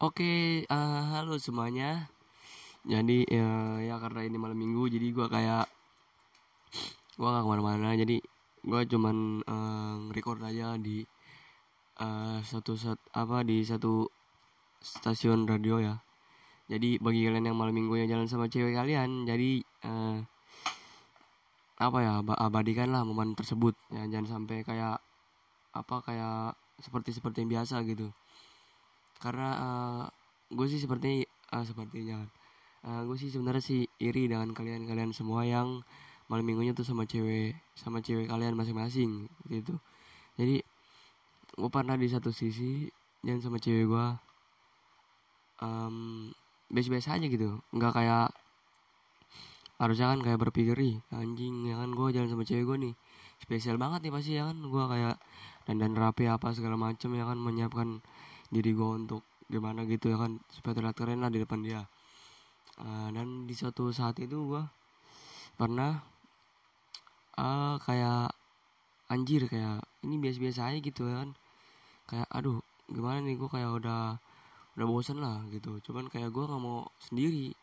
Oke, halo semuanya. Jadi ya karena ini malam minggu, jadi gue gak kemana-mana. Jadi gue cuman record aja di satu stasiun radio ya. Jadi bagi kalian yang malam minggunya jalan sama cewek kalian, jadi abadikanlah momen tersebut. Ya, jangan sampai kayak seperti yang biasa gitu. Karena gue sih sebenarnya sih iri dengan kalian semua yang malam minggunya tuh sama cewek kalian masing-masing gitu. Jadi gue pernah di satu sisi jalan sama cewek gue biasa-biasa aja gitu, nggak kayak harusnya kan kayak berpikir anjing ya kan, gue jalan sama cewek gue nih spesial banget nih pasti ya kan, gue kayak dandan rapi apa segala macem ya kan, menyiapkan diri gue untuk gimana gitu ya kan, supaya terlihat keren lah di depan dia. Dan di suatu saat itu gue pernah kayak anjir, kayak ini biasa-biasa aja gitu ya kan, kayak aduh gimana nih, gue kayak udah bosan lah gitu. Cuman kayak gue nggak mau sendiri,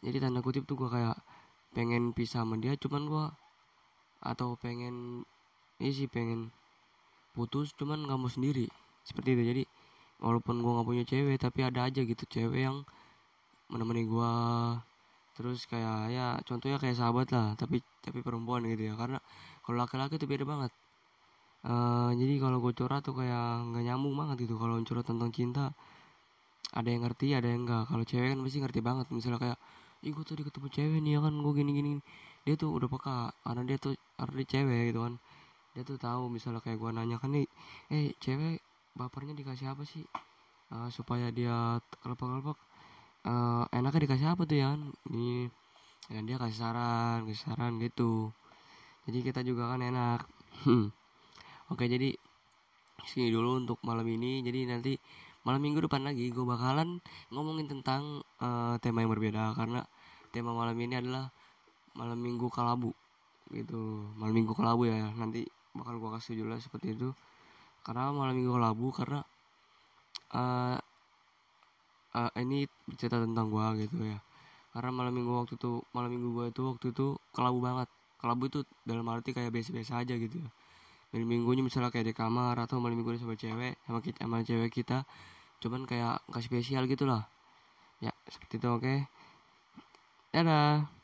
jadi tanda kutip tuh gue kayak pengen pisah sama dia, cuman gue atau pengen putus cuman nggak mau sendiri seperti itu. Jadi walaupun gue gak punya cewek, tapi ada aja gitu cewek yang menemani gue. Terus kayak ya contohnya kayak sahabat lah, tapi perempuan gitu ya. Karena kalau laki-laki tuh beda banget. Jadi kalau gue curhat tuh kayak gak nyambung banget gitu. Kalau curhat tentang cinta, ada yang ngerti, ada yang enggak. Kalau cewek kan pasti ngerti banget. Misalnya kayak, gue tadi ketemu cewek nih ya kan, gue gini-gini. Dia tuh udah peka, karena dia tuh arti cewek gitu kan. Dia tuh tahu, misalnya kayak gue nanya kan nih, cewek bapernya dikasih apa sih supaya dia kelepek-kelepek, enaknya dikasih apa tuh ya kan? Ini dan dia kasih saran gitu. Jadi kita juga kan enak. Oke, jadi segini dulu untuk malam ini. Jadi nanti malam minggu depan lagi gue bakalan ngomongin tentang tema yang berbeda, karena tema malam ini adalah malam minggu kelabu gitu. Malam minggu kelabu ya, nanti bakal gue kasih judulnya seperti itu. Karena malam minggu kelabu, karena ini cerita tentang gue gitu ya. Karena malam minggu gue itu waktu itu kelabu banget. Kelabu itu dalam arti kayak biasa-biasa aja gitu ya. Malam minggunya misalnya kayak di kamar, atau malam minggunya sama cewek kita, cuman kayak gak spesial gitu lah. Ya seperti itu, oke. Dadah.